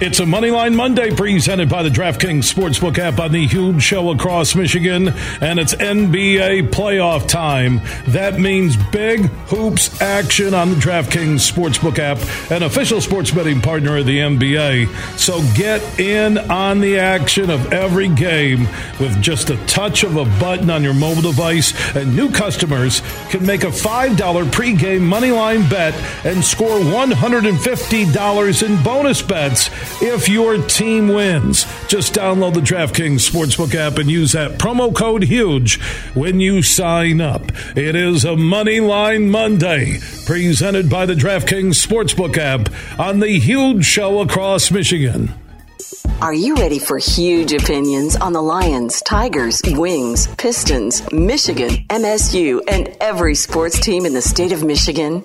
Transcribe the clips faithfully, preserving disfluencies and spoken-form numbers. It's a Moneyline Monday presented by the DraftKings Sportsbook app on the huge show across Michigan, and it's N B A playoff time. That means big hoops action on the DraftKings Sportsbook app, an official sports betting partner of the N B A. So get in on the action of every game with just a touch of a button on your mobile device, and new customers can make a five dollars pregame Moneyline bet and score one hundred fifty dollars in bonus bets if your team wins. Just download the DraftKings Sportsbook app and use that promo code HUGE when you sign up. It is a Moneyline Monday presented by the DraftKings Sportsbook app on the Huge Show across Michigan. Are you ready for huge opinions on the Lions, Tigers, Wings, Pistons, Michigan, M S U, and every sports team in the state of Michigan?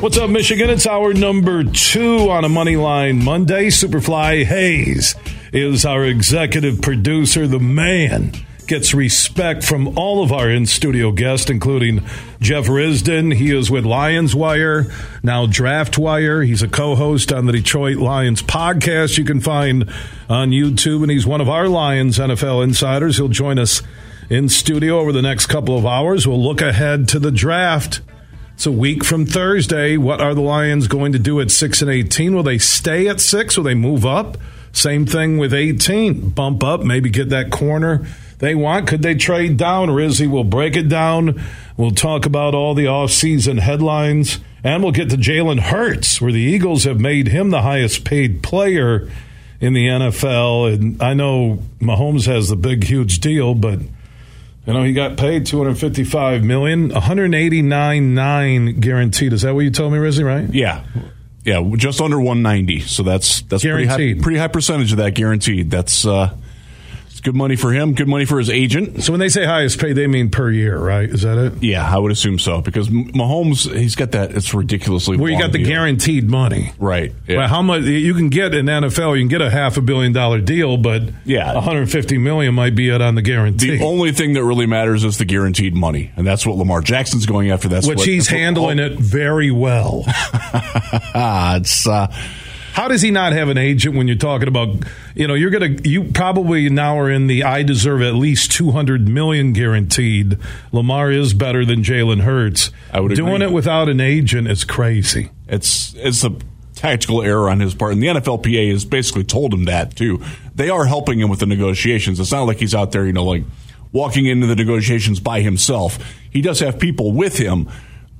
What's up, Michigan? It's hour number two on a Moneyline Monday. Superfly Hayes is our executive producer. The man gets respect from all of our in-studio guests, including Jeff Risden. He is with Lions Wire, now Draft Wire. He's a co-host on the Detroit Lions podcast you can find on YouTube, and he's one of our Lions N F L insiders. He'll join us in studio over the next couple of hours. We'll look ahead to the draft. It's a week from Thursday. What are the Lions going to do at six and eighteen? Will they stay at six? Will they move up? Same thing with eighteen. Bump up, maybe get that corner they want. Could they trade down? Rizzy will break it down. We'll talk about all the offseason headlines. And we'll get to Jalen Hurts, where the Eagles have made him the highest paid player in the N F L. And I know Mahomes has the big, huge deal, but you know, he got paid two hundred fifty-five million dollars, one hundred eighty-nine point nine guaranteed. Is that what you told me, Rizzy, right? Yeah. Yeah, just under one ninety. So that's that's pretty high, pretty high percentage of that guaranteed. That's uh, it's good money for him, good money for his agent. So when they say highest paid, they mean per year, right? Is that it? Yeah, I would assume so, because Mahomes, he's got that, it's ridiculously well, long you got the deal. Guaranteed money. Right. Yeah. Well, how much you can get in N F L, you can get a half a billion dollar deal, but yeah, one hundred fifty million dollars might be it on the guarantee. The only thing that really matters is the guaranteed money, and that's what Lamar Jackson's going after. That's Which what, he's that's handling what, oh. it very well. It's uh How does he not have an agent when you're talking about, you know, you're going to, you probably now are in the I deserve at least two hundred million dollars guaranteed. Lamar is better than Jalen Hurts. I would Doing agree. it without an agent is crazy. It's it's a tactical error on his part. And the N F L P A has basically told him that, too. They are helping him with the negotiations. It's not like he's out there, you know, like walking into the negotiations by himself. He does have people with him.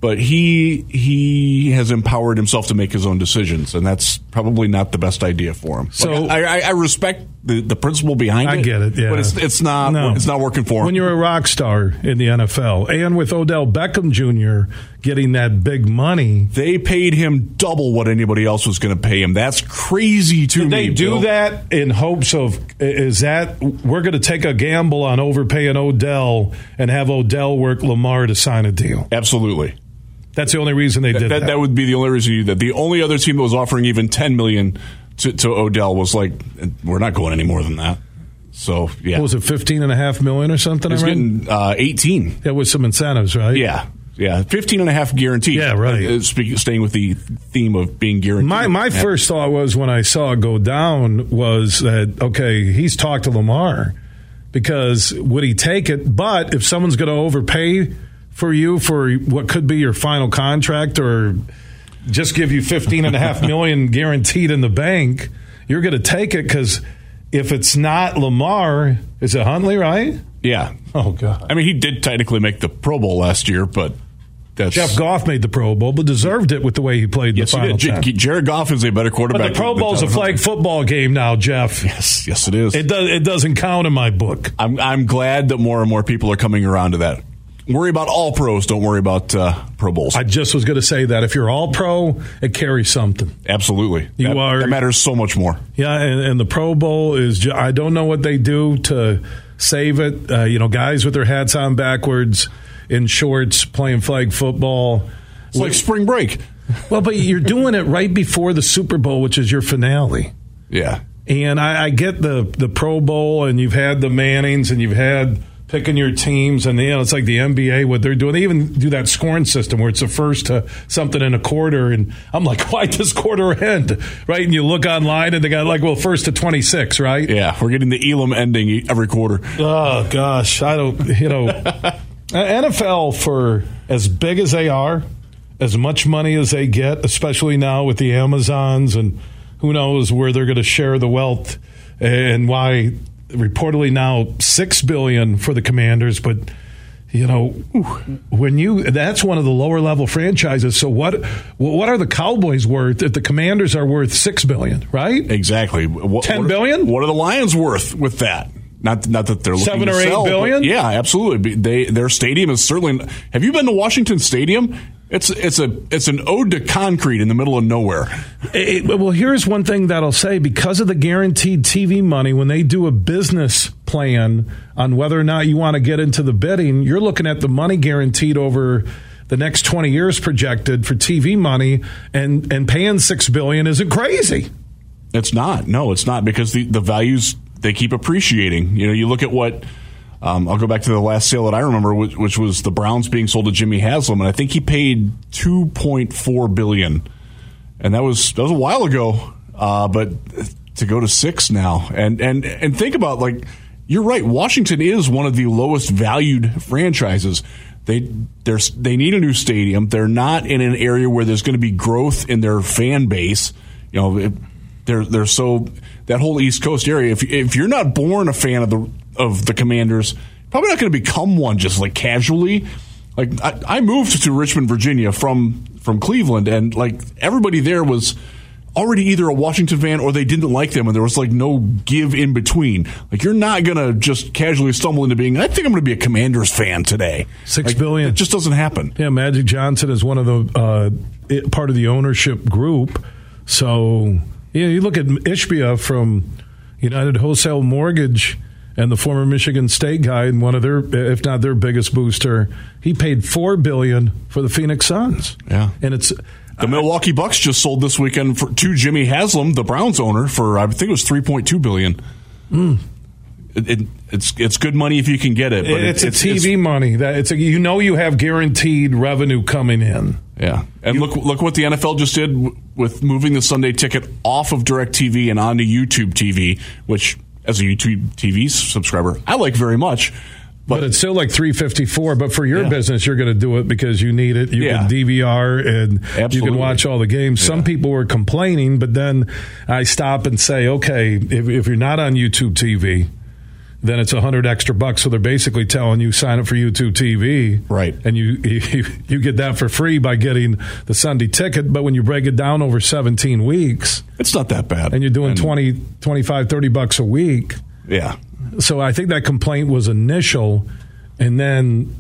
But he he has empowered himself to make his own decisions, and that's probably not the best idea for him. So like, I, I, I respect the, the principle behind I it. I get it, yeah. But it's it's not no. it's not working for him. When you're a rock star in the N F L, and with Odell Beckham Junior getting that big money, they paid him double what anybody else was going to pay him. That's crazy to Did me. They do Bill. that in hopes of is that we're going to take a gamble on overpaying Odell and have Odell work Lamar to sign a deal? Absolutely. That's the only reason they did that, that. That would be the only reason you did that. The only other team that was offering even ten million dollars to, to Odell was like, we're not going any more than that. So, yeah. What was it, fifteen point five million dollars or something? It was getting uh, eighteen. That was some incentives, right? Yeah. Yeah. fifteen point five guaranteed. Yeah, right. Uh, speak, staying with the theme of being guaranteed. My, my first thought was when I saw it go down was that, okay, he's talked to Lamar because would he take it? But if someone's going to overpay for you for what could be your final contract or just give you fifteen and a half million guaranteed in the bank, you're going to take it because if it's not Lamar, is it Huntley, right? Yeah. Oh, God. I mean, he did technically make the Pro Bowl last year, but that's... Jeff Goff made the Pro Bowl, but deserved it with the way he played yes, the final he did. J- Jared Goff is a better quarterback. But the Pro Bowl is a flag football game now, Jeff. Yes, yes, it is. It, does, it doesn't count in my book. I'm, I'm glad that more and more people are coming around to that. worry about all pros. Don't worry about uh, Pro Bowls. I just was going to say that. If you're all pro, it carries something. Absolutely. You that, are, that matters so much more. Yeah, and, and the Pro Bowl is just, I don't know what they do to save it. Uh, you know, guys with their hats on backwards, in shorts, playing flag football. It's like spring break. Well, but you're doing it right before the Super Bowl, which is your finale. Yeah. And I, I get the, the Pro Bowl, and you've had the Mannings, and you've had picking your teams, and you know it's like the N B A, what they're doing. They even do that scoring system where it's the first to something in a quarter, and I'm like, why does quarter end? Right? And you look online, and they got like, well, first to twenty-six, right? Yeah, we're getting the Elam ending every quarter. Oh, gosh. I don't, you know. N F L, for as big as they are, as much money as they get, especially now with the Amazons and who knows where they're going to share the wealth, and why reportedly now six billion dollars for the Commanders. But, you know, when you that's one of the lower level franchises. So what what are the Cowboys worth if the Commanders are worth six billion dollars, right? Exactly. What, ten billion dollars? What are the Lions worth with that? Not not that they're looking to sell. seven or eight billion dollars? Yeah, absolutely. They their stadium is certainly Have you been to Washington Stadium? It's it's a it's an ode to concrete in the middle of nowhere. It, well, here's one thing that I'll say. Because of the guaranteed T V money, when they do a business plan on whether or not you want to get into the bidding, you're looking at the money guaranteed over the next twenty years projected for T V money, and, and paying six billion dollars isn't crazy. It's not. No, it's not, because the, the values, they keep appreciating. You know, you look at what... Um, I'll go back to the last sale that I remember, which, which was the Browns being sold to Jimmy Haslam, and I think he paid two point four billion dollars, and that was that was a while ago. Uh, but to go to six now, and and and think about, like, you're right. Washington is one of the lowest valued franchises. They they they need a new stadium. They're not in an area where there's going to be growth in their fan base. You know, it, they're they're so that whole East Coast area. If if you're not born a fan of the of the Commanders, probably not going to become one just like casually. Like I, I moved to Richmond, Virginia from from Cleveland, and like everybody there was already either a Washington fan or they didn't like them, and there was like no give in between. Like, you're not going to just casually stumble into being, I think I'm going to be a Commanders fan today. Six like, billion. It just doesn't happen. Yeah, Magic Johnson is one of the uh, it, part of the ownership group. So yeah, you look at Ishbia from United Wholesale Mortgage, and the former Michigan State guy, and one of their, if not their biggest booster, he paid four billion for the Phoenix Suns. Yeah, and it's the Milwaukee Bucks just sold this weekend for, to Jimmy Haslam, the Browns owner, for I think it was three point two billion. Mm. It, it, it's it's good money if you can get it. But it's, it's, it's T V it's, money that it's a, you know you have guaranteed revenue coming in. Yeah, and you, look look what the N F L just did with moving the Sunday ticket off of DirecTV and onto YouTube T V, which, as a YouTube T V subscriber, I like very much. But, but it's still like three fifty-four. But for your yeah. business, you're going to do it because you need it. You yeah. can D V R and Absolutely. You can watch all the games. Yeah. Some people were complaining, but then I stop and say, okay, if, if you're not on YouTube T V, then it's a hundred extra bucks. So they're basically telling you sign up for YouTube T V, right? And you, you you get that for free by getting the Sunday ticket. But when you break it down over seventeen weeks, it's not that bad. And you're doing and twenty, twenty-five, thirty bucks a week. Yeah. So I think that complaint was initial, and then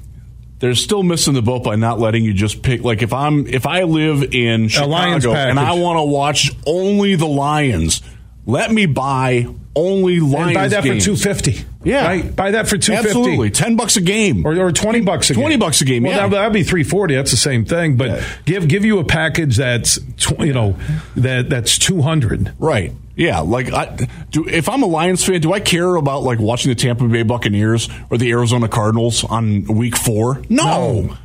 they're still missing the boat by not letting you just pick. Like if I'm if I live in Chicago and I want to watch only the Lions, let me buy only Lions and buy that games. For two fifty. Yeah, right? Buy that for two fifty. Absolutely, ten bucks a game, or, or twenty bucks a twenty game. Twenty bucks a game. Well, yeah. that would be three forty. That's the same thing. But yeah. give give you a package that's tw- you know that that's two hundred. Right. Yeah. Like, I, do, if I'm a Lions fan, do I care about like watching the Tampa Bay Buccaneers or the Arizona Cardinals on week four? No. no.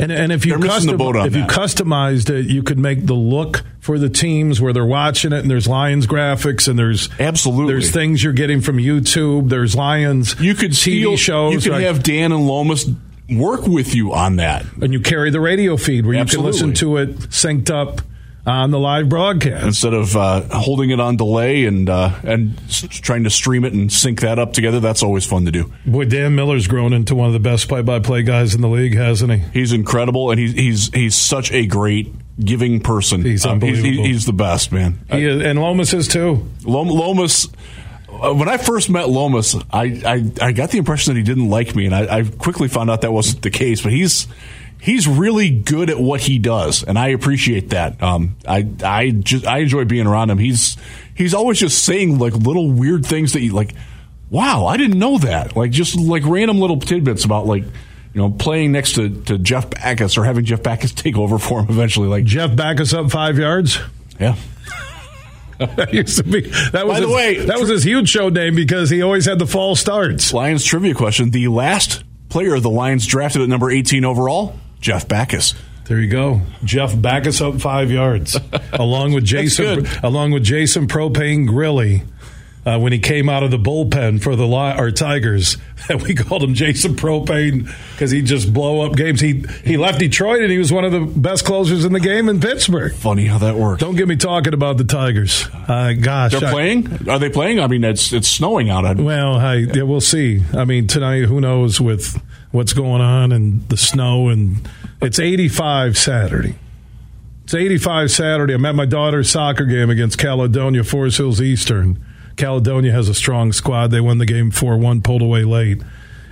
And and if you custom, if that. you customized it, you could make the look for the teams where they're watching it, and there's Lions graphics, and there's absolutely there's things you're getting from YouTube. There's Lions. You could T V steal, shows. You could right? have Dan and Lomas work with you on that, and you carry the radio feed where absolutely. You can listen to it synced up on the live broadcast instead of uh, holding it on delay and uh, and trying to stream it and sync that up together. That's always fun to do. Boy, Dan Miller's grown into one of the best play-by-play guys in the league, hasn't he? He's incredible, and he's he's he's such a great giving person. He's unbelievable. Um, he's, he's the best, man. He is, and Lomas is too. Lom- Lomas. when I first met Lomas, I, I, I got the impression that he didn't like me, and I, I quickly found out that wasn't the case. But he's he's really good at what he does, and I appreciate that. Um, I I just I enjoy being around him. He's he's always just saying like little weird things that you like. Wow, I didn't know that. Like just like random little tidbits about like. You know, playing next to, to Jeff Backus or having Jeff Backus take over for him eventually. Like Jeff Backus up five yards? Yeah. That used to be. That was By the his, way, that was his huge show name because he always had the false starts. Lions trivia question. The last player the Lions drafted at number eighteen overall, Jeff Backus. There you go. Jeff Backus up five yards. along with Jason along with Jason Propane Grilli. Uh, when he came out of the bullpen for the Li- or Tigers, and we called him Jason Propane because he'd just blow up games. He he left Detroit, and he was one of the best closers in the game in Pittsburgh. Funny how that works. Don't get me talking about the Tigers. Uh, gosh. They're I, playing? Are they playing? I mean, it's it's snowing out. I'd, well, I, yeah, we'll see. I mean, tonight, who knows with what's going on and the snow. And it's eighty-five Saturday. It's eighty-five Saturday. I'm at my daughter's soccer game against Caledonia, Forest Hills Eastern. Caledonia has a strong squad. They won the game four one, pulled away late.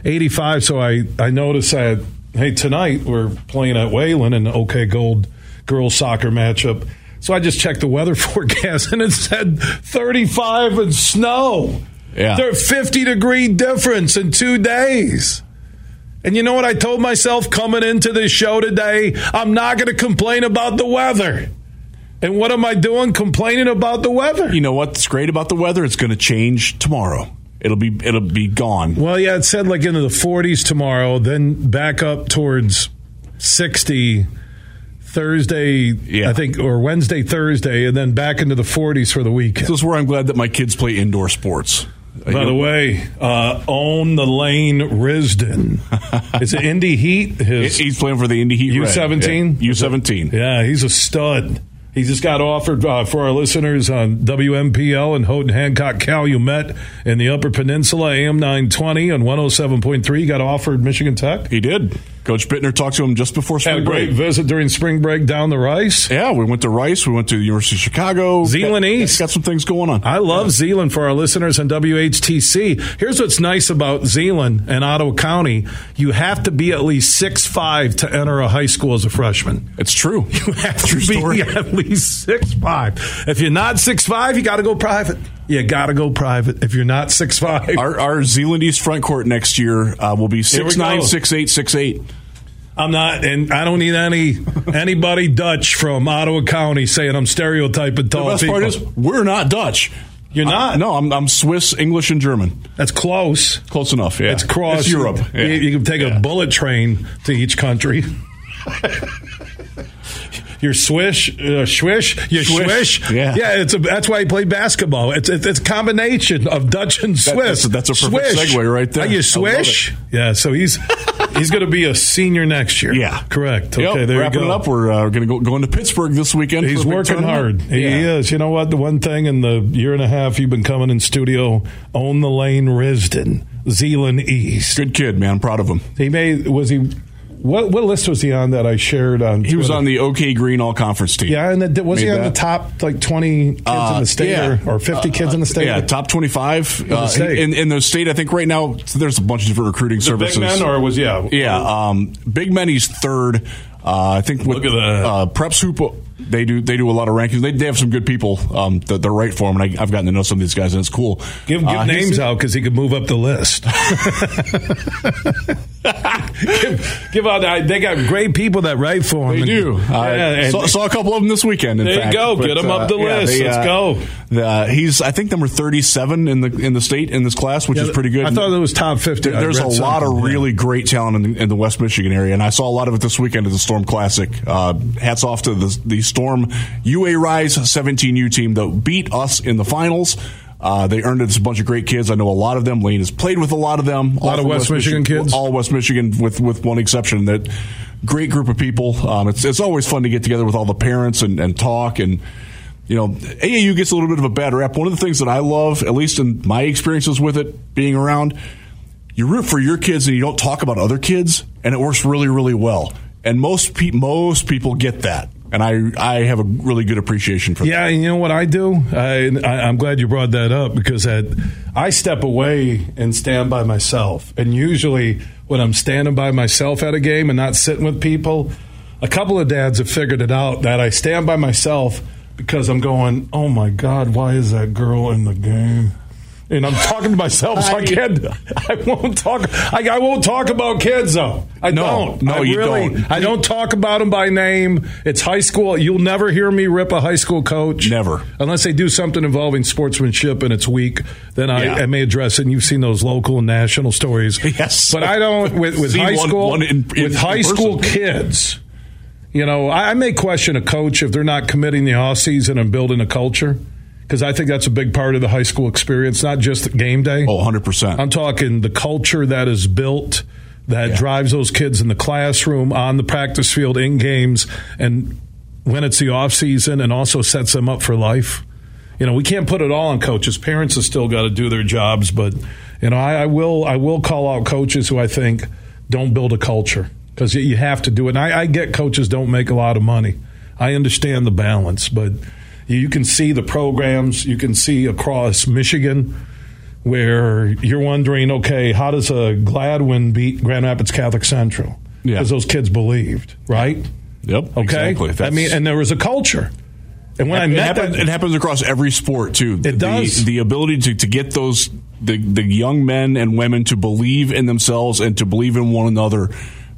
eighty-five, so I, I noticed that, hey, tonight we're playing at Wayland in an OK Gold girls soccer matchup. So I just checked the weather forecast, and it said thirty-five and snow. Yeah. There's a fifty-degree difference in two days. And you know what I told myself coming into this show today? I'm not going to complain about the weather. And what am I doing complaining about the weather? You know what's great about the weather? It's going to change tomorrow. It'll be it'll be gone. Well, yeah, it said like into the forties tomorrow, then back up towards sixty Thursday, yeah. I think, or Wednesday, Thursday, and then back into the forties for the weekend. This is where I'm glad that my kids play indoor sports. By you know, the way, uh, own the lane Risden. It's an Indy Heat. His he's playing for the Indy Heat. U seventeen? Yeah. U seventeen. Yeah, he's a stud. He just got offered uh, for our listeners on W M P L and Houghton Hancock Calumet in the Upper Peninsula, A M nine twenty and one oh seven point three. He got offered Michigan Tech. He did. Coach Bittner talked to him just before spring break. Had a great break. visit during spring break down the Rice. Yeah, we went to Rice. We went to the University of Chicago. Zeeland East. Got some things going on. I love yeah. Zeeland for our listeners on W H T C. Here's what's nice about Zeeland and Otto County. You have to be at least six five to enter a high school as a freshman. It's true. You have to be story. at least six five. If you're not six five, you got to go private. You got to go private if you're not six five. Our, our Zeeland East front court next year uh, will be six nine, six eight, six eight. I'm not, and I don't need any anybody Dutch from Ottawa County saying I'm stereotyping tall people. The best people. part is we're not Dutch. You're not? Uh, no, I'm, I'm Swiss, English, and German. That's close. Close enough, yeah. It's cross. It's Europe. Yeah. You, you can take yeah. a bullet train to each country. Your swish, uh, swish, your swish, swish. Yeah, yeah it's a, that's why he played basketball. It's it's, it's a combination of Dutch and Swiss. That, that's, that's a perfect swish. segue right there. Uh, you swish, yeah. So he's he's going to be a senior next year. Yeah, correct. Okay, yep. there Wrapping we go. it up, we're uh, going to go going to Pittsburgh this weekend. He's working hard. He yeah. is. You know what? The one thing in the year and a half you've been coming in studio, own the lane, Risden, Zeeland East. Good kid, man. I'm proud of him. He made was he. What what list was he on that I shared on Twitter? He was on the OK Green All Conference team. Yeah, and the, was Made he on that. the top like twenty kids uh, in the state yeah. or, or fifty uh, kids uh, in the state? Yeah, top twenty-five in, uh, the state. in in the state. I think right now there's a bunch of different recruiting the services. Big Men or was yeah yeah um, Big Men. He's third. Uh, I think with uh, Preps Hoop, they do they do a lot of rankings. They, they have some good people um, that they're right for him, and I, I've gotten to know some of these guys, and it's cool. Give, give uh, names out because he could move up the list. give, give out the, they got great people that write for him. They do. And, uh, yeah, and saw, saw a couple of them this weekend. In there fact. you go. But, Get them uh, up the yeah, list. They, Let's uh, go. The, uh, he's I think number thirty-seven in the in the state in this class, which yeah, is pretty good. I thought it was top fifty. There, there's a lot of really yeah. great talent in the, in the West Michigan area, and I saw a lot of it this weekend at the Storm Classic. Uh, hats off to the, the Storm U A Rise seventeen U team that beat us in the finals. Uh, they earned it. It's a bunch of great kids. I know a lot of them. Lane has played with a lot of them. A lot of West, West Michigan, Michigan kids. All West Michigan with, with one exception. That great group of people. Um, it's it's always fun to get together with all the parents and, and talk. And, you know, A A U gets a little bit of a bad rap. One of the things that I love, at least in my experiences with it, being around, you root for your kids and you don't talk about other kids, and it works really, really well. And most pe- most people get that. And I, I have a really good appreciation for yeah, that. Yeah, you know what I do? I, I, I'm glad you brought that up, because I, I step away and stand by myself. And usually when I'm standing by myself at a game and not sitting with people, a couple of dads have figured it out that I stand by myself because I'm going, oh, my God, why is that girl in the game? And I'm talking to myself, so I can't. I won't talk. I, I won't talk about kids, though. I no, don't. No, I you really, don't. I don't talk about them by name. It's high school. You'll never hear me rip a high school coach. Never, unless they do something involving sportsmanship and it's weak. Then I, yeah. I may address it. And you've seen those local and national stories. Yes, but I don't with, with high one, school one in, in with high person. school kids. You know, I, I may question a coach if they're not committing the offseason and building a culture. Because I think that's a big part of the high school experience, not just game day. Oh, one hundred percent. I'm talking the culture that is built, that yeah. drives those kids in the classroom, on the practice field, in games, and when it's the off season, and also sets them up for life. You know, we can't put it all on coaches. Parents have still got to do their jobs, but you know, I, I will I will call out coaches who I think don't build a culture, because you have to do it. And I, I get coaches don't make a lot of money. I understand the balance, but you can see the programs, you can see across Michigan, where you're wondering, okay, how does a Gladwin beat Grand Rapids Catholic Central? Because yeah. those kids believed, right? Yep. Okay. Exactly. That's... I mean, and there was a culture. And when it, I met it, happened, that, it happens across every sport, too. It the, does. The ability to, to get those the, the young men and women to believe in themselves and to believe in one another,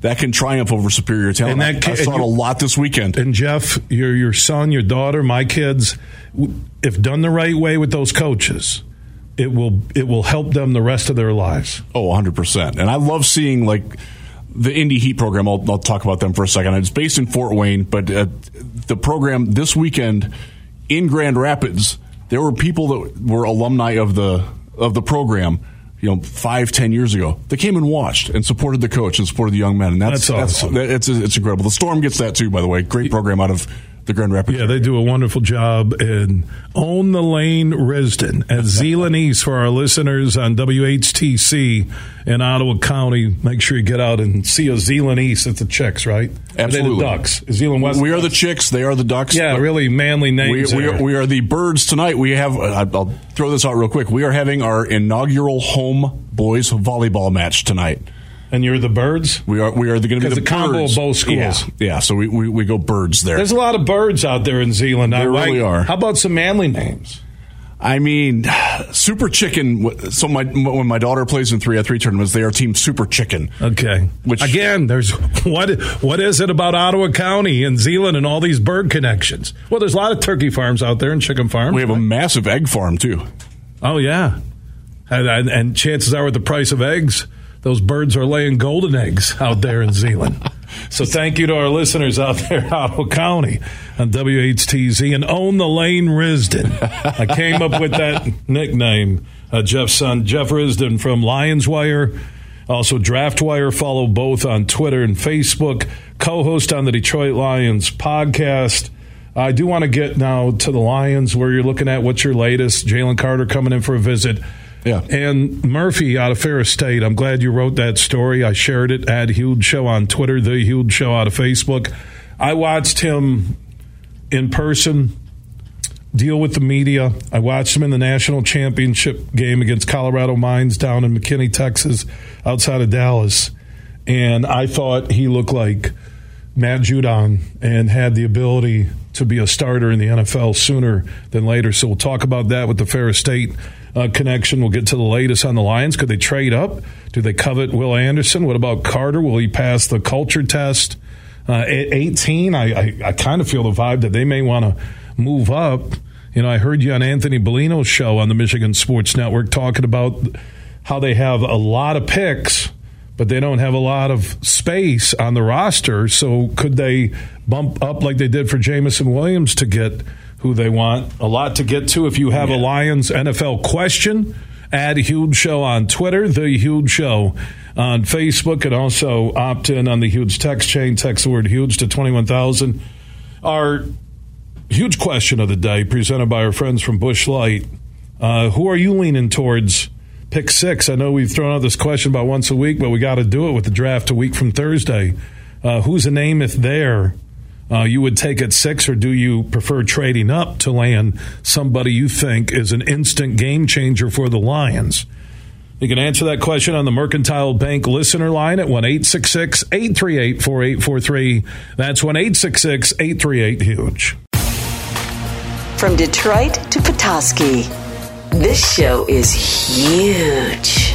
that can triumph over superior talent. And that, I, I saw and you, it a lot this weekend. And Jeff, your your son, your daughter, my kids, if done the right way with those coaches, it will it will help them the rest of their lives. Oh, one hundred percent. And I love seeing like the Indy Heat program. I'll, I'll talk about them for a second. It's based in Fort Wayne, but uh, the program this weekend in Grand Rapids, there were people that were alumni of the of the program. You know, five, ten years ago, they came and watched and supported the coach and supported the young men, and that's that's, awesome. that's it's it's incredible. The Storm gets that too, by the way. Great program out of the Grand Rapids. Yeah, area. They do a wonderful job in Own the Lane, Risden at Zeeland East for our listeners on W H T C in Ottawa County. Make sure you get out and see a Zeeland East. It's the Chicks, right? Absolutely, the Ducks. Zeeland West. We are the Chicks. They are the Ducks. Yeah, really manly names. We, we, are, we are the Birds tonight. We have. I'll throw this out real quick. We are having our inaugural home boys volleyball match tonight. And you're the Birds? We are We are going to be the, the combo Birds. Of both schools. Yeah, yeah so we, we, we go Birds there. There's a lot of Birds out there in Zeeland. There I, really I, are. How about some manly names? I mean, Super Chicken. So my when my daughter plays in three on three tournaments, they are Team Super Chicken. Okay. Which Again, there's what what is it about Ottawa County and Zeeland and all these bird connections? Well, there's a lot of turkey farms out there and chicken farms. We have right? a massive egg farm, too. Oh, yeah. And, and, and chances are with the price of eggs, those birds are laying golden eggs out there in Zeeland. So thank you to our listeners out there in Ottawa County on W H T Z and Own the Lane Risden. I came up with that nickname, uh, Jeff's son, Jeff Risden from Lions Wire, also Draft Wire. Follow both on Twitter and Facebook. Co-host on the Detroit Lions podcast. I do want to get now to the Lions, where you're looking at what's your latest. Jalen Carter coming in for a visit. Yeah. And Murphy out of Ferris State, I'm glad you wrote that story. I shared it at Huge Show on Twitter, The Huge Show out of Facebook. I watched him in person deal with the media. I watched him in the national championship game against Colorado Mines down in McKinney, Texas, outside of Dallas. And I thought he looked like Matt Judon and had the ability to be a starter in the N F L sooner than later. So we'll talk about that with the Ferris State Uh, connection. We'll get to the latest on the Lions. Could they trade up? Do they covet Will Anderson? What about Carter? Will he pass the culture test? Uh, at eighteen, I, I, I kind of feel the vibe that they may want to move up. You know, I heard you on Anthony Bellino's show on the Michigan Sports Network talking about how they have a lot of picks, but they don't have a lot of space on the roster. So could they bump up like they did for Jamison Williams to get who they want? A lot to get to. If you have yeah. a Lions N F L question, add Huge Show on Twitter, The Huge Show on Facebook, and also opt in on the Huge text chain. Text the word Huge to twenty-one thousand. Our huge question of the day, presented by our friends from Busch Light. Uh, who are you leaning towards? Pick six. I know we've thrown out this question about once a week, but we got to do it with the draft a week from Thursday. Uh, who's a name if there? uh, you would take at six, or do you prefer trading up to land somebody you think is an instant game changer for the Lions? You can answer that question on the Mercantile Bank listener line at one eight six six, eight three eight, four eight four three. That's one eight six six, eight three eight, H U G E. From Detroit to Petoskey, this show is huge.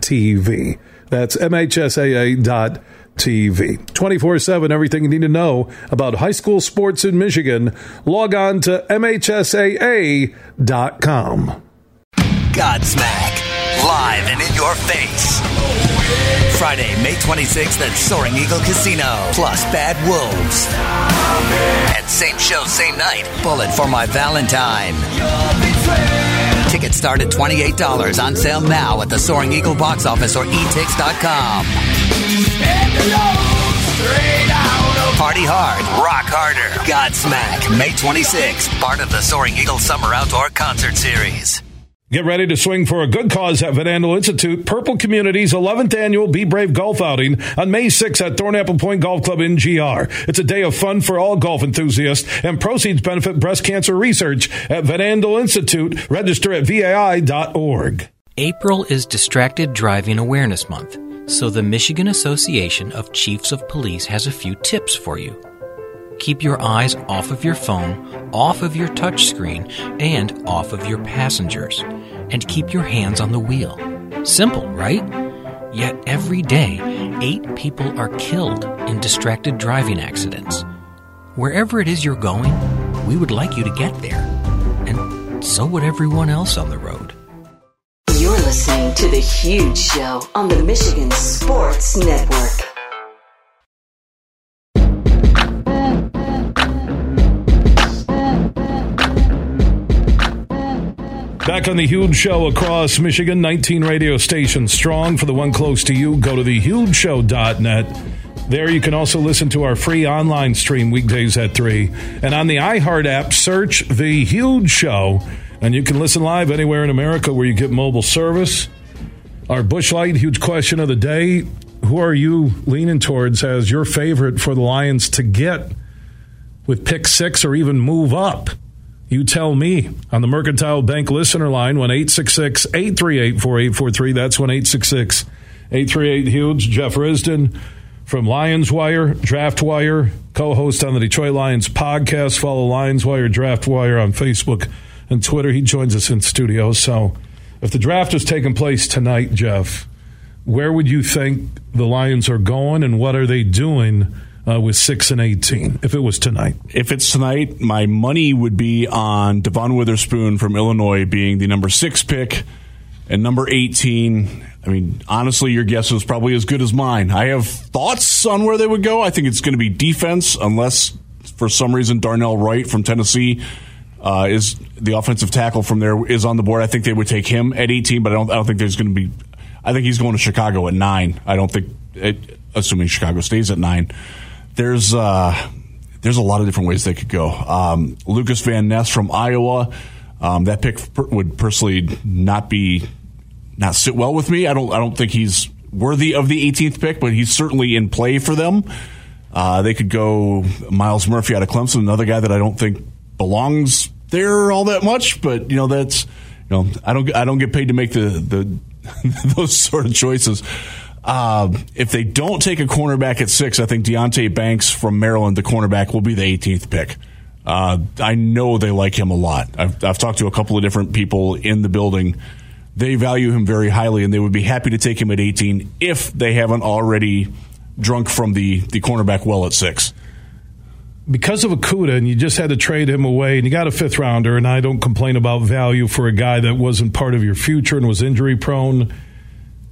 T V. That's M H S A A dot T V. twenty-four seven, everything you need to know about high school sports in Michigan. Log on to M H S A A dot com. Godsmack, live and in your face. Friday, May twenty-sixth at Soaring Eagle Casino, plus Bad Wolves. And same show, same night, Bullet for My Valentine. Tickets start at twenty-eight dollars, on sale now at the Soaring Eagle box office or e tix dot com. Party hard, rock harder. Godsmack, May twenty-sixth, part of the Soaring Eagle Summer Outdoor Concert Series. Get ready to swing for a good cause at Van Andel Institute, Purple Community's eleventh annual Be Brave Golf Outing on May sixth at Thornapple Point Golf Club in G R. It's a day of fun for all golf enthusiasts, and proceeds benefit breast cancer research at Van Andel Institute. Register at V A I dot org. April is Distracted Driving Awareness Month, so the Michigan Association of Chiefs of Police has a few tips for you. Keep your eyes off of your phone, off of your touchscreen, and off of your passengers. And keep your hands on the wheel. Simple, right? Yet every day, eight people are killed in distracted driving accidents. Wherever it is you're going, we would like you to get there. And so would everyone else on the road. You're listening to The Huge Show on the Michigan Sports Network. Back on The Huge Show across Michigan, nineteen radio stations strong. For the one close to you, go to the huge show dot net. There you can also listen to our free online stream weekdays at three. And on the iHeart app, search The Huge Show, and you can listen live anywhere in America where you get mobile service. Our Bushlight Huge Question of the Day: who are you leaning towards as your favorite for the Lions to get with pick six or even move up? You tell me on the Mercantile Bank listener line, one eight six six, eight three eight, four eight four three. That's one eight six six, eight three eight, H U G E. Jeff Risden from Lions Wire, Draft Wire, co-host on the Detroit Lions podcast. Follow Lions Wire, Draft Wire on Facebook and Twitter. He joins us in studio. So if the draft is taking place tonight, Jeff, where would you think the Lions are going, and what are they doing Uh, with six and eighteen, if it was tonight? If it's tonight, my money would be on Devon Witherspoon from Illinois being the number six pick and number eighteen. I mean, honestly, your guess was probably as good as mine. I have thoughts on where they would go. I think it's going to be defense, unless for some reason Darnell Wright from Tennessee uh, is the offensive tackle from there is on the board. I think they would take him at eighteen, but I don't, I don't think there's going to be – I think he's going to Chicago at nine. I don't think – assuming Chicago stays at nine. There's uh, there's a lot of different ways they could go. Um, Lucas Van Ness from Iowa, um, that pick per- would personally not be not sit well with me. I don't I don't think he's worthy of the eighteenth pick, but he's certainly in play for them. Uh, they could go Miles Murphy out of Clemson, another guy that I don't think belongs there all that much. But you know, that's you know, I don't I don't get paid to make the the those sort of choices. Uh, if they don't take a cornerback at six, I think Deonte Banks from Maryland, the cornerback, will be the eighteenth pick. Uh, I know they like him a lot. I've, I've talked to a couple of different people in the building. They value him very highly, and they would be happy to take him at eighteen if they haven't already drunk from the, the cornerback well at six. Because of Okudah, and you just had to trade him away, and you got a fifth rounder, and I don't complain about value for a guy that wasn't part of your future and was injury-prone,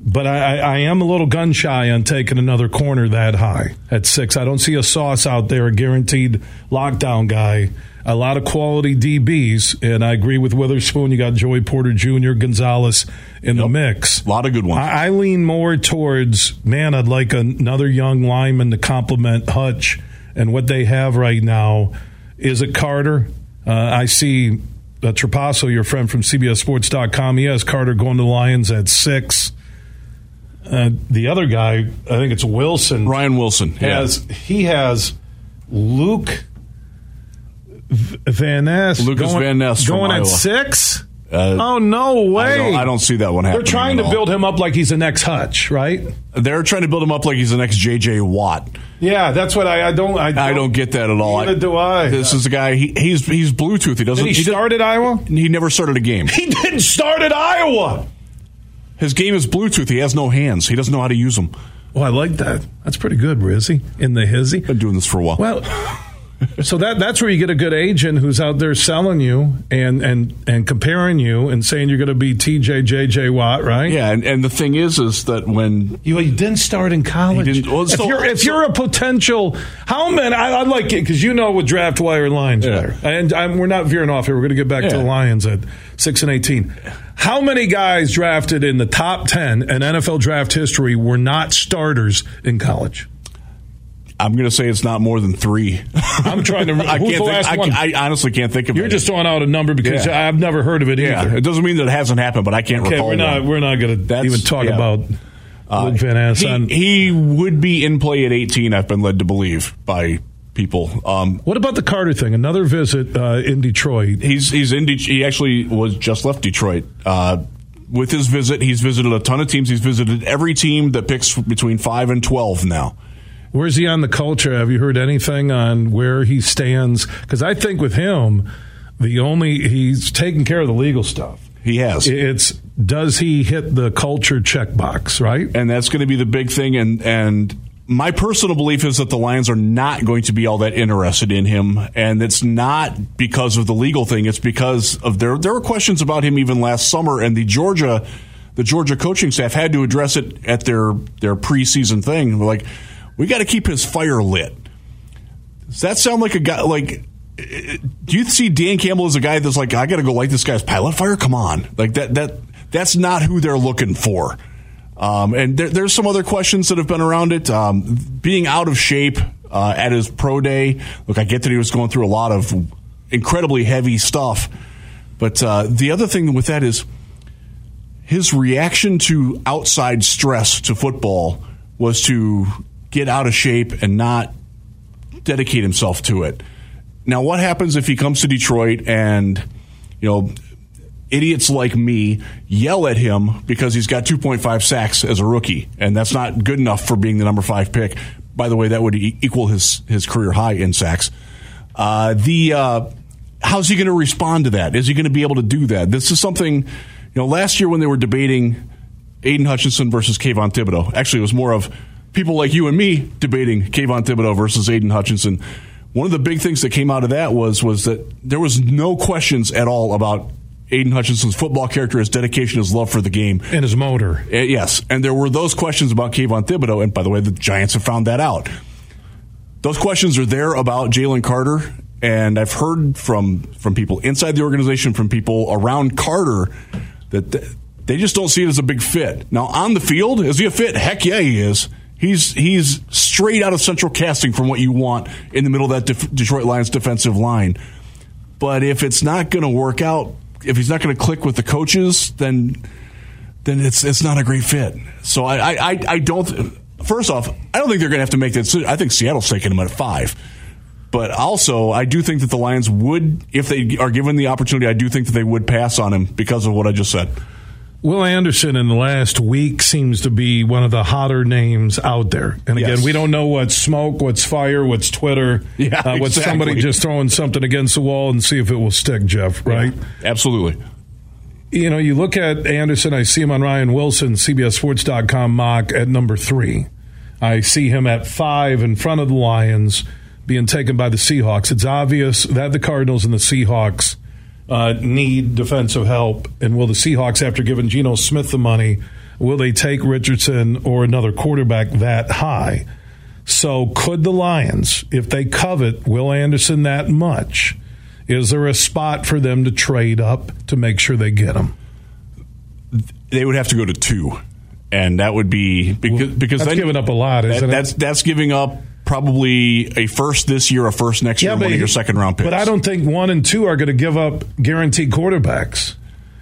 but I, I am a little gun-shy on taking another corner that high at six. I don't see a Sauce out there, a guaranteed lockdown guy. A lot of quality D Bs, and I agree with Witherspoon. You got Joey Porter Junior, Gonzalez in yep. the mix. A lot of good ones. I, I lean more towards, man, I'd like another young lineman to complement Hutch and what they have right now. Is it Carter? Uh, I see uh, Trapasso, your friend from C B S Sports dot com. He has Carter going to the Lions at six. Uh, the other guy, I think it's Wilson. Ryan Wilson. Has, yeah. He has Luke Van Ness. Lucas going, Van Ness going at Iowa. six? Uh, oh, no way. I don't, I don't see that one happening. They're trying to all. build him up like he's the next Hutch, right? They're trying to build him up like he's the next J J. Watt. Yeah, that's what I, I don't I don't, I don't get that at all. Neither do I. This is a guy, he, he's he's Bluetooth. He doesn't. Did he, he start at Iowa? He never started a game. He didn't start at Iowa. His game is Bluetooth. He has no hands. He doesn't know how to use them. Well, I like that. That's pretty good, Rizzy. In the hizzy. Been doing this for a while. Well, so that that's where you get a good agent who's out there selling you and and, and comparing you and saying you're going to be T J J J Watt, right? Yeah, and, and the thing is is that when... You, you didn't start in college. Didn't, well, if, so, you're, if so, you're a potential... How many... I, I like it because you know with Draft Wire and Lions Wire. Yeah. And I'm, we're not veering off here. We're going to get back yeah. to the Lions at six and eighteen. How many guys drafted in the top ten in N F L draft history were not starters in college? I'm going to say it's not more than three. I'm trying to remember. I, can't think, I, one? I honestly can't think of it. You're just throwing out a number because yeah. I've never heard of it yeah. either. It doesn't mean that it hasn't happened, but I can't okay, recall it. We're not, we're not going to even talk yeah. about uh, Luke Van Ness. He, he would be in play at eighteen, I've been led to believe, by people. Um, what about the Carter thing? Another visit uh, in Detroit. He's he's in De- He actually was just left Detroit. Uh, with his visit, he's visited a ton of teams. He's visited every team that picks between five and twelve now. Where's he on the culture? Have you heard anything on where he stands? Because I think with him, the only he's taking care of the legal stuff. He has. It's does he hit the culture checkbox, right? And that's going to be the big thing. And and my personal belief is that the Lions are not going to be all that interested in him. And it's not because of the legal thing. It's because of there there were questions about him even last summer, and the Georgia the Georgia coaching staff had to address it at their their preseason thing. Like, we got to keep his fire lit. Does that sound like a guy? Like, do you see Dan Campbell as a guy that's like, I got to go light this guy's pilot fire? Come on, like that that that's not who they're looking for. Um, and there, there's some other questions that have been around it. Um, being out of shape uh, at his pro day. Look, I get that he was going through a lot of incredibly heavy stuff, but uh, the other thing with that is his reaction to outside stress to football was to get out of shape and not dedicate himself to it. Now, what happens if he comes to Detroit and, you know, idiots like me yell at him because he's got two point five sacks as a rookie, and that's not good enough for being the number five pick? By the way, that would e- equal his his career high in sacks. Uh, the uh, how's he going to respond to that? Is he going to be able to do that? This is something, you know, last year when they were debating Aiden Hutchinson versus Kayvon Thibodeau, actually it was more of people like you and me debating Kayvon Thibodeau versus Aiden Hutchinson. One of the big things that came out of that was was that there was no questions at all about Aiden Hutchinson's football character, his dedication, his love for the game. And his motor. Yes. And there were those questions about Kayvon Thibodeau. And by the way, the Giants have found that out. Those questions are there about Jalen Carter. And I've heard from, from people inside the organization, from people around Carter, that they just don't see it as a big fit. Now, on the field, is he a fit? Heck yeah, he is. He's he's straight out of central casting from what you want in the middle of that def- Detroit Lions defensive line. But if it's not going to work out, if he's not going to click with the coaches, then then it's it's not a great fit. So I I, I don't. First off, I don't think they're going to have to make that decision. I think Seattle's taking them at five. But also, I do think that the Lions would, if they are given the opportunity, I do think that they would pass on him because of what I just said. Will Anderson in the last week seems to be one of the hotter names out there. And again, yes. we don't know what's smoke, what's fire, what's Twitter, yeah, uh, what's exactly. somebody just throwing something against the wall and see if it will stick, Jeff, right? Yeah, absolutely. You know, you look at Anderson, I see him on Ryan Wilson, C B S Sports dot com mock at number three. I see him at five in front of the Lions being taken by the Seahawks. It's obvious that the Cardinals and the Seahawks uh, need defensive help. And will the Seahawks, after giving Geno Smith the money, will they take Richardson or another quarterback that high? So could the Lions, if they covet Will Anderson that much, is there a spot for them to trade up to make sure they get him? They would have to go to two. And that would be because, because that's then, giving up a lot, isn't that, it? That's, that's giving up probably a first this year, a first next year, yeah, and one of your second round picks. But I don't think one and two are going to give up guaranteed quarterbacks.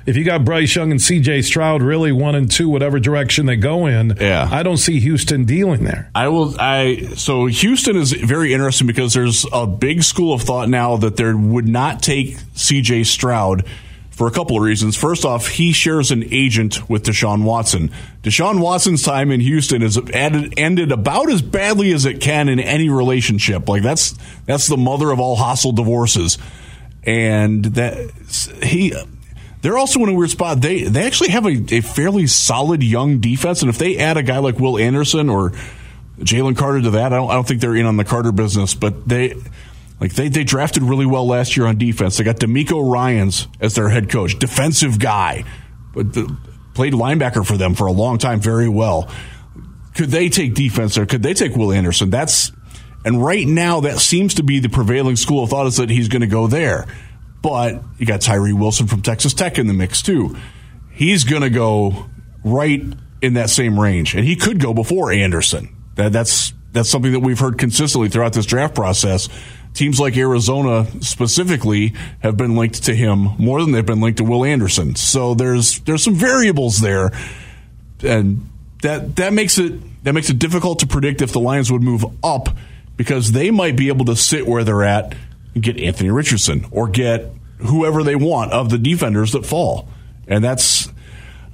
If you got Bryce Young and C J. Stroud, really one and two, whatever direction they go in, yeah. I don't see Houston dealing there. I will. I so Houston is very interesting because there's a big school of thought now that they would not take C J. Stroud for a couple of reasons. First off, he shares an agent with Deshaun Watson. Deshaun Watson's time in Houston has added, ended about as badly as it can in any relationship. Like that's that's the mother of all hostile divorces. And that he, they're also in a weird spot. They they actually have a, a fairly solid young defense, and if they add a guy like Will Anderson or Jalen Carter to that, I don't I don't think they're in on the Carter business, but they. Like they, they drafted really well last year on defense. They got D'Amico Ryans as their head coach, defensive guy, but the, played linebacker for them for a long time very well. Could they take defense or could they take Will Anderson? That's and right now that seems to be the prevailing school of thought is that he's going to go there. But you got Tyree Wilson from Texas Tech in the mix too. He's going to go right in that same range, and he could go before Anderson. That, that's that's something that we've heard consistently throughout this draft process. Teams like Arizona specifically have been linked to him more than they've been linked to Will Anderson. So there's there's some variables there, and that that makes it that makes it difficult to predict if the Lions would move up because they might be able to sit where they're at and get Anthony Richardson or get whoever they want of the defenders that fall. And that's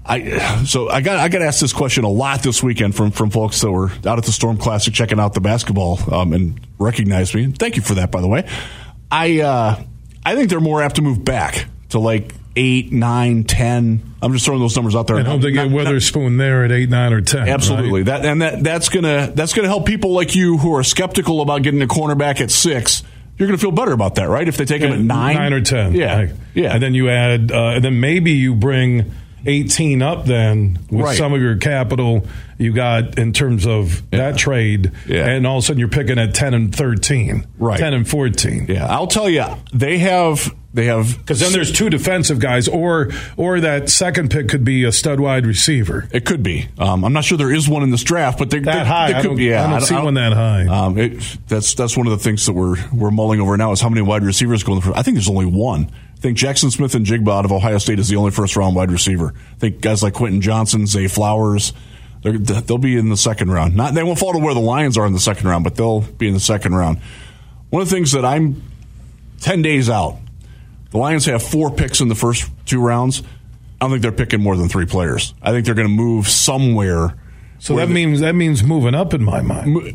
I so I got I got asked this question a lot this weekend from from folks that were out at the Storm Classic checking out the basketball um, and. Recognize me. Thank you for that, by the way. I uh, I think they're more apt to move back to like eight, nine, ten. I'm just throwing those numbers out there. And hope they get Witherspoon there at eight, nine, or ten. Absolutely. Right? That and that that's gonna that's gonna help people like you who are skeptical about getting a cornerback at six. You're gonna feel better about that, right? If they take yeah, him at nine, nine or ten. Yeah, right. yeah. And then you add, uh, and then maybe you bring eighteen up then with right. some of your capital you got in terms of yeah. that trade yeah. and all of a sudden you're picking at ten and thirteen right ten and fourteen yeah I'll tell you they have they have because then there's two defensive guys or or that second pick could be a stud wide receiver it could be um, I'm not sure there is one in this draft but they're that they're, high they could, I, don't, yeah, I don't see I don't, one that high um, it, that's that's one of the things that we're we're mulling over now is how many wide receivers go in the first. I think there's only one. I think Jackson Smith and Jigba out of Ohio State is the only first-round wide receiver. I think guys like Quentin Johnson, Zay Flowers, they'll be in the second round. Not They won't fall to where the Lions are in the second round, but they'll be in the second round. One of the things that I'm ten days out, the Lions have four picks in the first two rounds. I don't think they're picking more than three players. I think they're going to move somewhere. So that they, means that means moving up in my mind. Mo-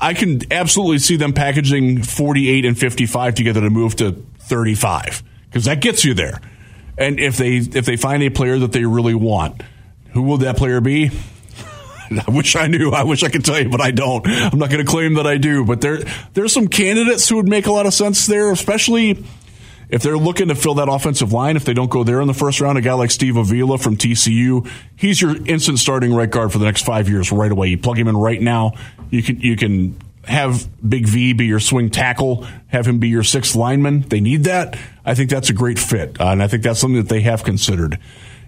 I can absolutely see them packaging forty-eight and fifty-five together to move to thirty-five. Because that gets you there. And if they if they find a player that they really want, who will that player be? I wish I knew. I wish I could tell you, but I don't. I'm not going to claim that I do. But there there's some candidates who would make a lot of sense there, especially if they're looking to fill that offensive line. If they don't go there in the first round, a guy like Steve Avila from T C U, he's your instant starting right guard for the next five years right away. You plug him in right now. You can you can have Big V be your swing tackle, have him be your sixth lineman. They need that. I think that's a great fit, uh, and I think that's something that they have considered.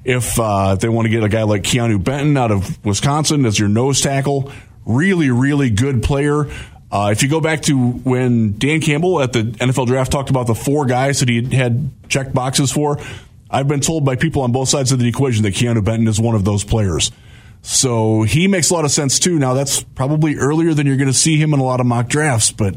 If uh, they want to get a guy like Keanu Benton out of Wisconsin as your nose tackle, really, really good player. Uh, if you go back to when Dan Campbell at the N F L Draft talked about the four guys that he had checked boxes for, I've been told by people on both sides of the equation that Keanu Benton is one of those players. So he makes a lot of sense, too. Now, that's probably earlier than you're going to see him in a lot of mock drafts, but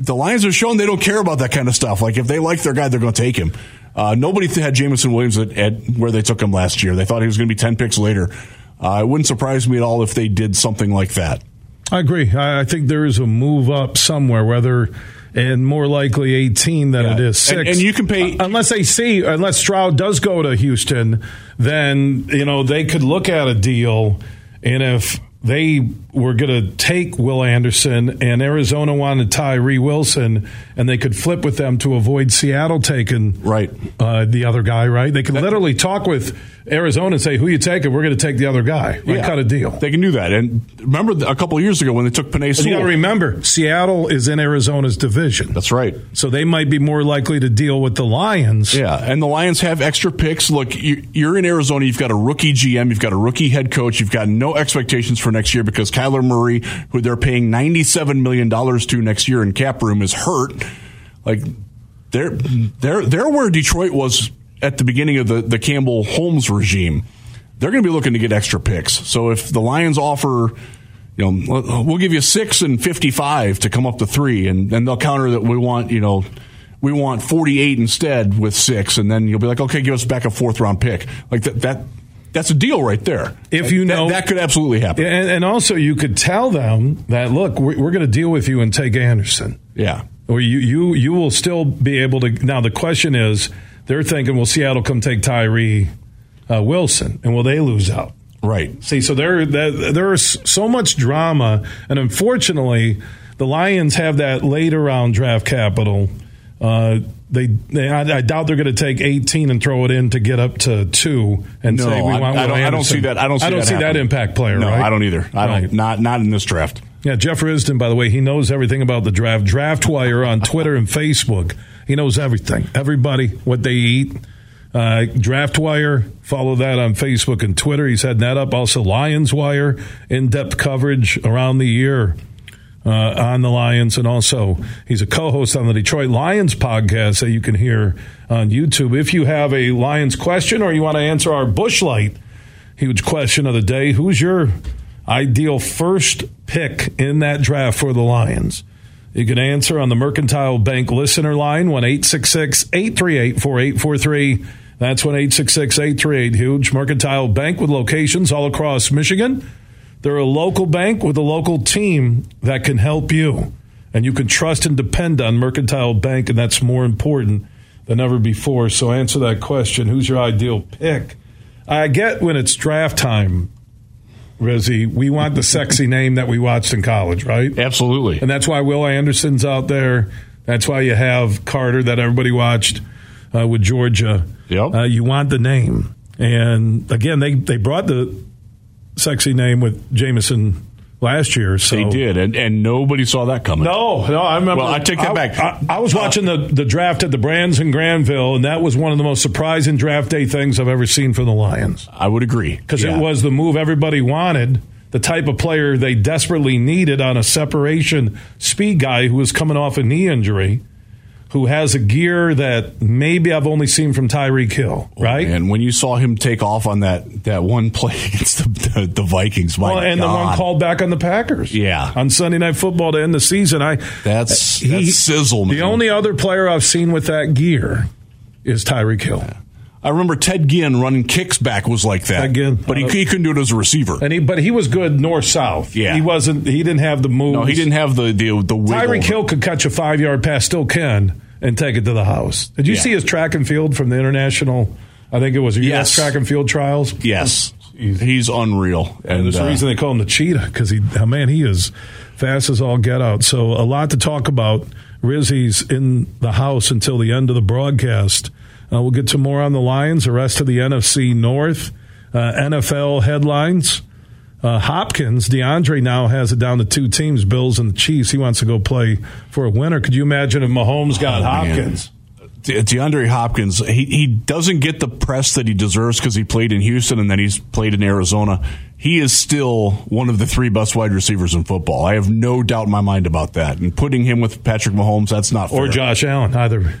the Lions are showing they don't care about that kind of stuff. Like, if they like their guy, they're going to take him. Uh, nobody had Jamison Williams at, at where they took him last year. They thought he was going to be ten picks later. Uh, it wouldn't surprise me at all if they did something like that. I agree. I think there is a move up somewhere, whether and more likely eighteen than yeah. it is six. And, and you can pay uh, unless they see unless Stroud does go to Houston, then you know they could look at a deal. And if they were going to take Will Anderson and Arizona wanted Tyree Wilson, and they could flip with them to avoid Seattle taking right uh, the other guy, right? They could that, literally talk with Arizona and say, who you taking? We're going to take the other guy. Right? Yeah. Cut a deal. They can do that. And remember a couple of years ago when they took Penei Sewell. You got to remember, Seattle is in Arizona's division. That's right. So they might be more likely to deal with the Lions. Yeah, and the Lions have extra picks. Look, you're in Arizona. You've got a rookie G M. You've got a rookie head coach. You've got no expectations for next year because Kyler Murray, who they're paying ninety-seven million dollars to next year in cap room, is hurt. Like, they're, they're, they're where Detroit was at the beginning of the, the Campbell-Holmes regime. They're going to be looking to get extra picks. So if the Lions offer, you know, we'll give you six and fifty-five to come up to three, and then they'll counter that we want, you know, we want forty-eight instead with six, and then you'll be like, okay, give us back a fourth-round pick. Like, that, that that's a deal right there. If you know that, that could absolutely happen. And, and also you could tell them that, look, we're, we're going to deal with you and take Anderson. Yeah. Or you, you, you will still be able to. Now the question is, they're thinking, will Seattle come take Tyree uh, Wilson, and will they lose out? Right. See, so there, there, there is so much drama, and unfortunately, the Lions have that later round draft capital. Uh, they, they I, I doubt they're going to take eighteen and throw it in to get up to two and no, say we I, want. I don't, I don't see that. I don't. See I don't that see happening. That impact player. No, right? I don't either. I don't. Right. Not not in this draft. Yeah, Jeff Risden, by the way, he knows everything about the draft. Draft Wire on Twitter and Facebook. He knows everything. Everybody, what they eat. Uh, Draft Wire, follow that on Facebook and Twitter. He's heading that up. Also, Lions Wire, in-depth coverage around the year uh, on the Lions. And also, he's a co-host on the Detroit Lions podcast that you can hear on YouTube. If you have a Lions question or you want to answer our Bushlight, huge question of the day, who's your ideal first pick in that draft for the Lions? You can answer on the Mercantile Bank listener line, one eight six six, eight three eight, four eight four three. That's one eight six six, eight three eight, HUGE. Mercantile Bank with locations all across Michigan. They're a local bank with a local team that can help you. And you can trust and depend on Mercantile Bank, and that's more important than ever before. So answer that question. Who's your ideal pick? I get when it's draft time, Rizzy, we want the sexy name that we watched in college, right? Absolutely. And that's why Will Anderson's out there. That's why you have Carter that everybody watched uh, with Georgia. Yep. Uh, you want the name. And, again, they, they brought the sexy name with Jamison last year. So. They did, and, and nobody saw that coming. No, no, I remember. Well, I take that I, back. I, I was watching uh, the, the draft at the Brands in Granville, and that was one of the most surprising draft day things I've ever seen for the Lions. I would agree. Because yeah. it was the move everybody wanted, the type of player they desperately needed on a separation speed guy who was coming off a knee injury, who has a gear that maybe I've only seen from Tyreek Hill, right? Oh, and when you saw him take off on that, that one play against the, the, the Vikings, my well, and God. The one called back on the Packers. Yeah. On Sunday Night Football to end the season. I That's, he, that's sizzle, man. The only other player I've seen with that gear is Tyreek Hill. Yeah. I remember Ted Ginn running kicks back was like that. Ted Ginn, but he, he couldn't do it as a receiver. And he, but he was good north south. Yeah, he wasn't. He didn't have the moves. No, he didn't have the the the. Tyreek Hill could catch a five yard pass, still can, and take it to the house. Did you yeah. see his track and field from the international? I think it was U S track and field trials. Yes, he's, he's unreal. And, and there's uh, a reason they call him the cheetah because he, oh man, he is fast as all get out. So a lot to talk about. Rizzy's in the house until the end of the broadcast. Uh, we'll get to more on the Lions, the rest of the N F C North, uh, N F L headlines. Uh, Hopkins, DeAndre now has it down to two teams, Bills and the Chiefs. He wants to go play for a winner. Could you imagine if Mahomes got oh, Hopkins? Man. De- DeAndre Hopkins, he, he doesn't get the press that he deserves because he played in Houston and then he's played in Arizona. He is still one of the three best wide receivers in football. I have no doubt in my mind about that. And putting him with Patrick Mahomes, that's not fair. Or Josh Allen, either.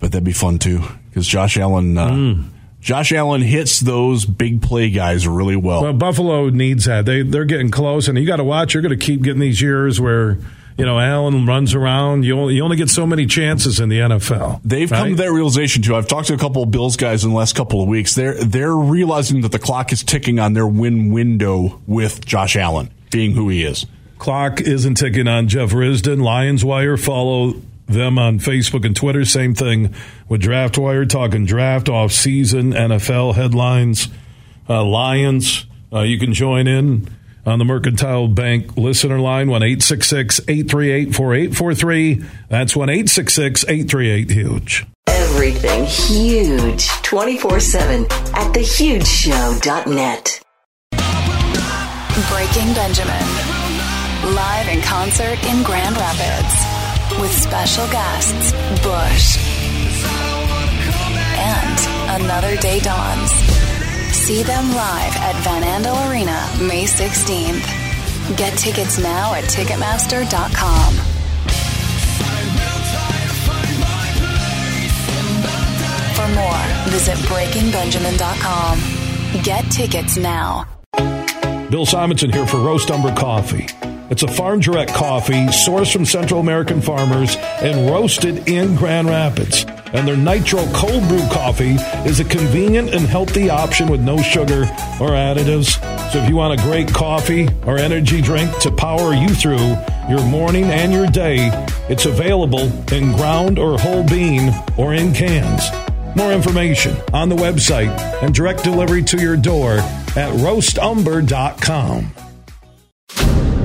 But that'd be fun, too. because Josh Allen uh, mm. Josh Allen hits those big play guys really well. Well, Buffalo needs that. They, they're getting close, and you got to watch. You're going to keep getting these years where – you know, Allen runs around. You only, you only get so many chances in the N F L. They've right? come to that realization, too. I've talked to a couple of Bills guys in the last couple of weeks. They're, they're realizing that the clock is ticking on their win window with Josh Allen being who he is. Clock isn't ticking on Jeff Risden. Lions Wire, follow them on Facebook and Twitter. Same thing with Draft Wire, talking draft, off-season, N F L headlines, uh, Lions. Uh, you can join in on the Mercantile Bank listener line, one eight six six, eight three eight, four eight four three. That's one eight six six, eight three eight, HUGE. Everything huge, twenty-four seven at the huge show dot net. Breaking Benjamin, live in concert in Grand Rapids, with special guests, Bush, and Another Day Dawns. See them live at Van Andel Arena, May sixteenth. Get tickets now at Ticketmaster dot com. For more, visit Breaking Benjamin dot com. Get tickets now. Bill Simonson here for Roast Umber Coffee. It's a farm direct coffee sourced from Central American farmers and roasted in Grand Rapids. And their Nitro Cold Brew Coffee is a convenient and healthy option with no sugar or additives. So if you want a great coffee or energy drink to power you through your morning and your day, it's available in ground or whole bean or in cans. More information on the website and direct delivery to your door at roast umber dot com.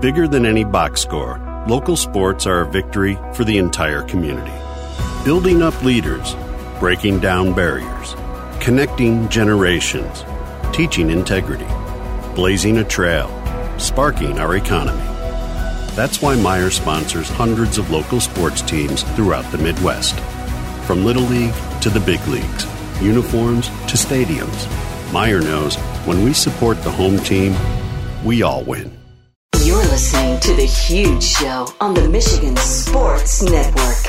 Bigger than any box score, local sports are a victory for the entire community. Building up leaders, breaking down barriers, connecting generations, teaching integrity, blazing a trail, sparking our economy. That's why Meijer sponsors hundreds of local sports teams throughout the Midwest. From Little League to the big leagues, uniforms to stadiums, Meijer knows when we support the home team, we all win. You're listening to The Huge Show on the Michigan Sports Network.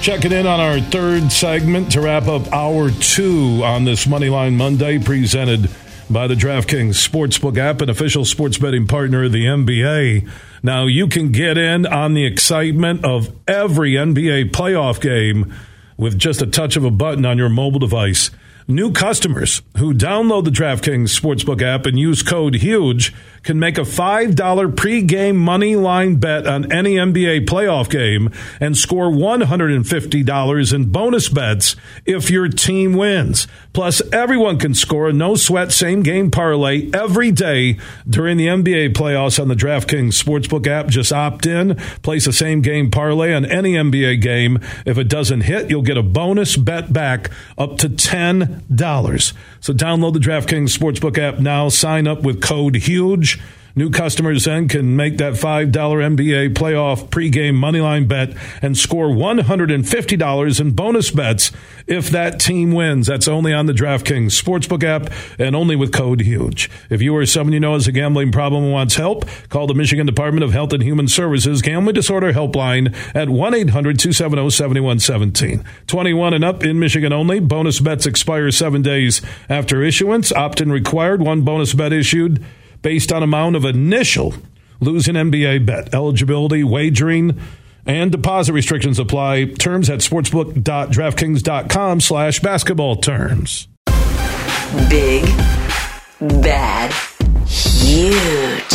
Checking in on our third segment to wrap up hour two on this Moneyline Monday, presented by the DraftKings Sportsbook app, an official sports betting partner of the N B A. Now you can get in on the excitement of every N B A playoff game with just a touch of a button on your mobile device. New customers who download the DraftKings Sportsbook app and use code HUGE can make a five dollar pregame money line bet on any N B A playoff game and score one hundred fifty dollars in bonus bets if your team wins. Plus, everyone can score a no-sweat same-game parlay every day during the N B A playoffs on the DraftKings Sportsbook app. Just opt in, place a same-game parlay on any N B A game. If it doesn't hit, you'll get a bonus bet back up to ten dollars. So download the DraftKings Sportsbook app now. Sign up with code HUGE. New customers then can make that five dollar N B A playoff pregame moneyline bet and score one hundred fifty dollars in bonus bets if that team wins. That's only on the DraftKings Sportsbook app and only with code HUGE. If you or someone you know has a gambling problem and wants help, call the Michigan Department of Health and Human Services Gambling Disorder Helpline at one eight hundred, two seven zero, seven one one seven. twenty-one and up in Michigan only. Bonus bets expire seven days after issuance. Opt-in required. One bonus bet issued based on amount of initial lose an N B A bet. Eligibility, wagering, and deposit restrictions apply. Terms at sportsbook.draftkings.com slash basketball terms. Big, bad, huge.